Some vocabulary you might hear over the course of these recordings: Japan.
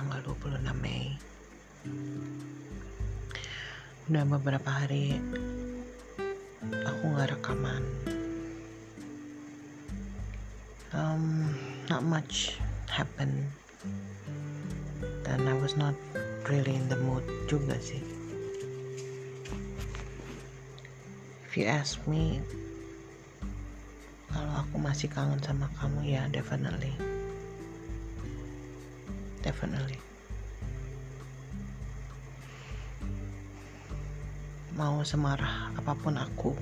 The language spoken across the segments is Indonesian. tanggal 26 Mei. Udah beberapa hari aku gak rekaman. Not much happened. And I was not really in the mood juga sih. If you ask me, kalau aku masih kangen sama kamu, ya definitely. Mau semarah apapun aku,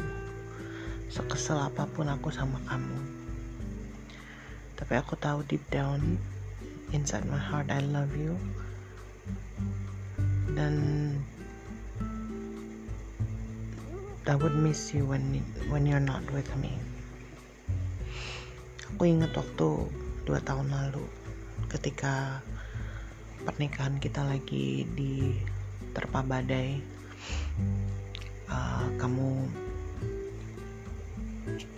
sekesel apapun aku sama kamu, tapi aku tahu deep down inside my heart I love you. Dan I would miss you when you're not with me. Aku ingat waktu 2 tahun lalu ketika pernikahan kita lagi diterpa badai, kamu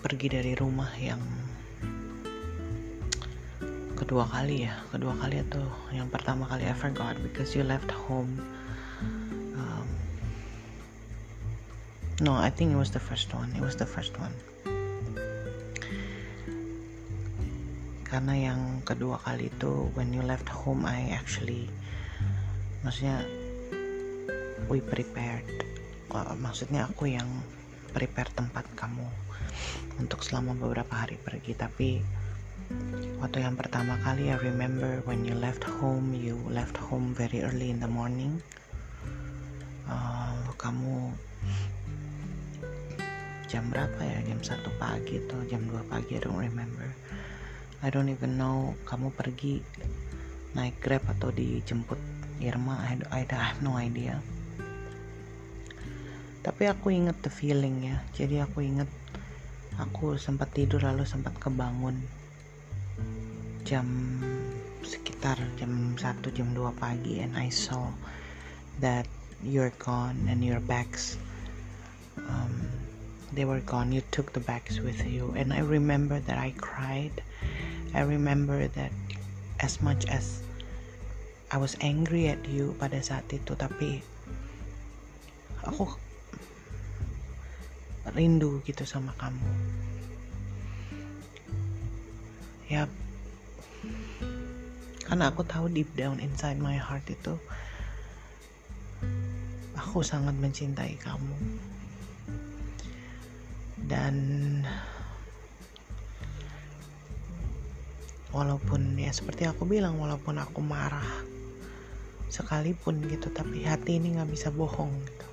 pergi dari rumah yang kedua kali atau yang pertama kali, I forgot because you left home. No, I think it was the first one. Karena yang kedua kali itu, when you left home, I actually, maksudnya we prepared. Maksudnya aku yang prepare tempat kamu untuk selama beberapa hari pergi. Tapi waktu yang pertama kali, I remember when you left home very early in the morning. Kamu jam berapa ya, jam 1 pagi atau jam 2 pagi, I don't remember, I don't even know. Kamu pergi naik Grab atau dijemput Irma, I have no idea. Tapi aku inget the feeling ya. Jadi aku inget aku sempat tidur lalu sempat kebangun jam sekitar jam 1 jam 2 pagi, and I saw that you're gone and your bags, they were gone. You took the bags with you, and I remember that I cried. I remember that as much as I was angry at you pada saat itu, tapi aku rindu gitu sama kamu. Ya, karena aku tahu deep down inside my heart itu aku sangat mencintai kamu. Dan walaupun ya seperti aku bilang, walaupun aku marah sekalipun gitu, tapi hati ini gak bisa bohong gitu.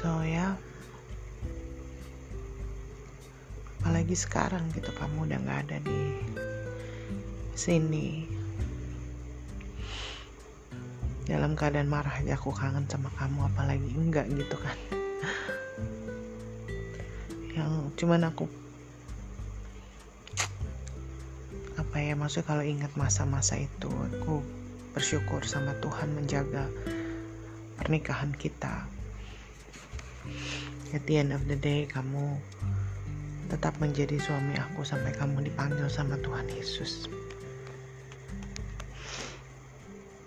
So ya, apalagi sekarang gitu, kamu udah gak ada di sini. Dalam keadaan marah aja aku kangen sama kamu, apalagi enggak gitu kan. Yang cuman aku apa ya, maksudnya kalau ingat masa-masa itu, aku bersyukur sama Tuhan menjaga pernikahan kita. At the end of the day, kamu tetap menjadi suami aku sampai kamu dipanggil sama Tuhan Yesus.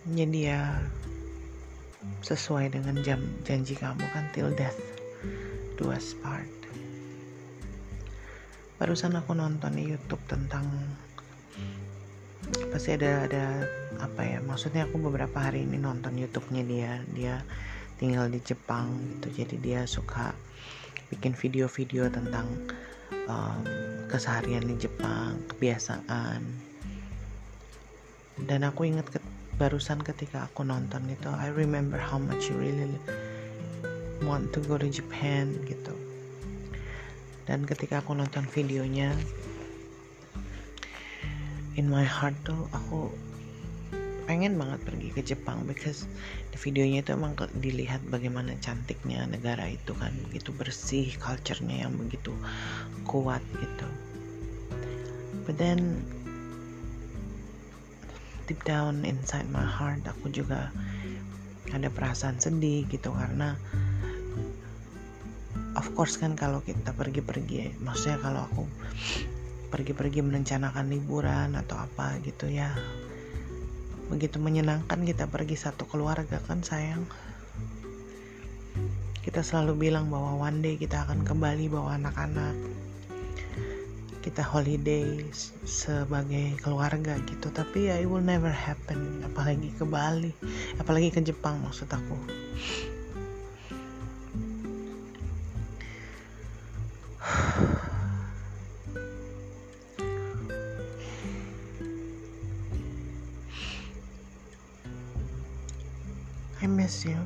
Jadi ya sesuai dengan janji kamu kan, till death do us part. Barusan aku nonton di YouTube tentang pasti ada apa ya, maksudnya aku beberapa hari ini nonton YouTube-nya dia tinggal di Jepang gitu. Jadi dia suka bikin video-video tentang keseharian di Jepang, kebiasaan. Dan aku ingat barusan ketika aku nonton gitu, I remember how much you really want to go to Japan gitu. Dan ketika aku nonton videonya, in my heart tuh aku pengen banget pergi ke Jepang, because di videonya itu emang dilihat bagaimana cantiknya negara itu kan, begitu bersih, culture-nya yang begitu kuat gitu. But then deep down inside my heart, aku juga ada perasaan sedih gitu, karena of course kan kalau kita pergi-pergi, maksudnya kalau aku pergi-pergi merencanakan liburan atau apa gitu ya, begitu menyenangkan kita pergi satu keluarga kan sayang. Kita selalu bilang bahwa one day kita akan ke Bali bawa anak-anak, kita holiday sebagai keluarga gitu, tapi ya it will never happen, apalagi ke Bali, apalagi ke Jepang maksud aku. I miss you.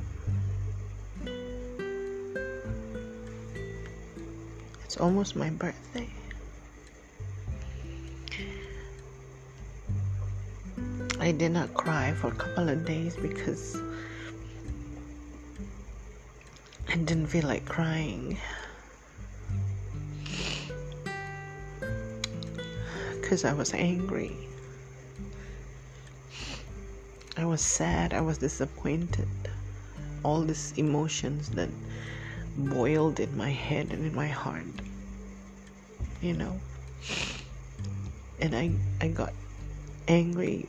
It's almost my birthday. I did not cry for a couple of days because I didn't feel like crying. Because I was angry. I was sad, I was disappointed. All these emotions that boiled in my head and in my heart, you know. And I got angry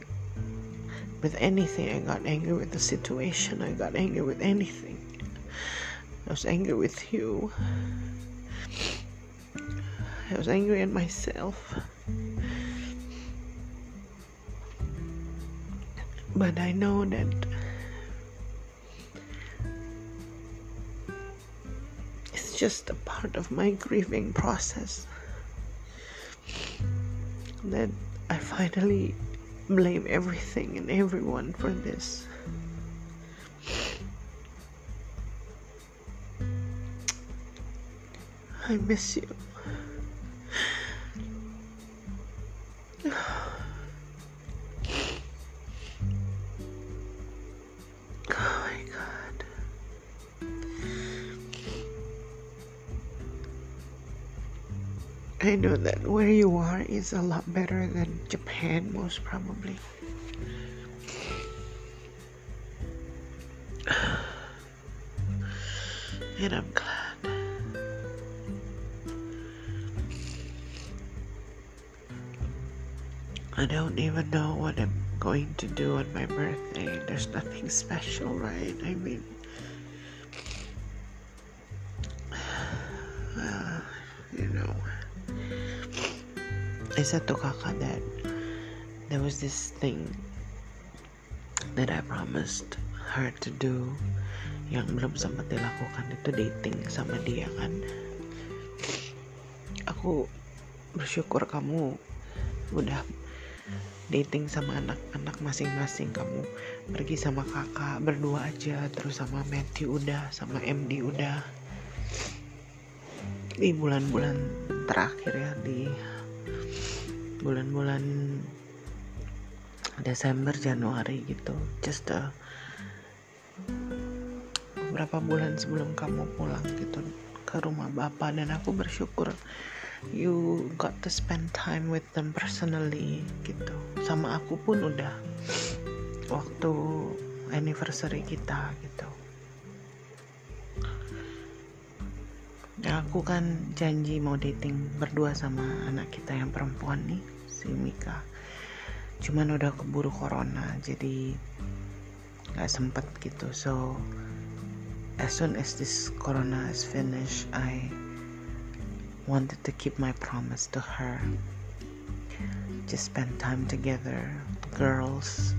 with anything. I got angry with the situation. I got angry with anything. I was angry with you. I was angry at myself. But I know that it's just a part of my grieving process that I finally blame everything and everyone for this. I miss you. I know that where you are is a lot better than Japan, most probably. And I'm glad. I don't even know what I'm going to do on my birthday. There's nothing special, right? I mean, you know. I said to Kaka that there was this thing that I promised her to do yang belum sempat dilakukan, itu dating sama dia kan. Aku bersyukur kamu udah dating sama anak-anak masing-masing, kamu pergi sama Kakak berdua aja, terus sama Matthew udah, sama MD udah, di bulan-bulan terakhir ya, di bulan-bulan Desember, Januari gitu, just beberapa bulan sebelum kamu pulang gitu ke rumah Bapak. Dan aku bersyukur you got to spend time with them personally gitu. Sama aku pun udah waktu anniversary kita gitu. Ya, aku kan janji mau dating berdua sama anak kita yang perempuan nih, si Mika. Cuman udah keburu corona, jadi gak sempet gitu. So, as soon as this corona is finished, I wanted to keep my promise to her. Just spend time together, girls.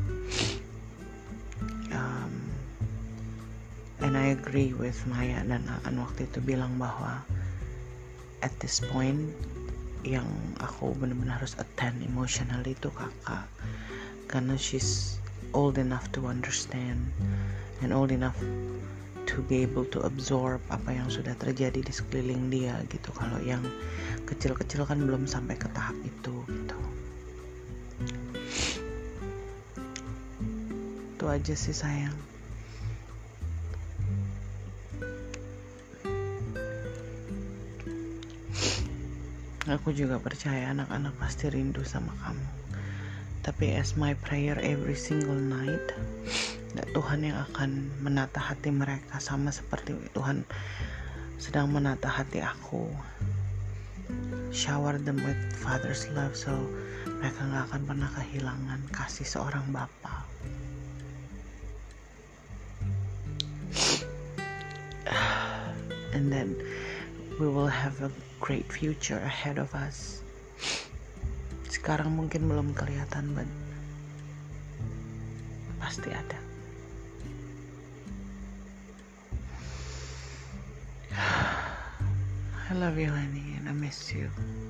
And I agree with Maya dan Aan waktu itu bilang bahwa at this point yang aku benar-benar harus attend emotionally itu Kakak, karena she's old enough to understand and old enough to be able to absorb apa yang sudah terjadi di sekeliling dia gitu. Kalau yang kecil-kecil kan belum sampai ke tahap itu gitu. Itu aja sih sayang. Aku juga percaya anak-anak pasti rindu sama kamu. Tapi as my prayer every single night, Tuhan yang akan menata hati mereka sama seperti Tuhan sedang menata hati aku. Shower them with father's love, so mereka gak akan pernah kehilangan kasih seorang bapak. And then we will have a great future ahead of us. Sekarang mungkin belum kelihatan, but pasti ada. I love you, Lenny, and I miss you.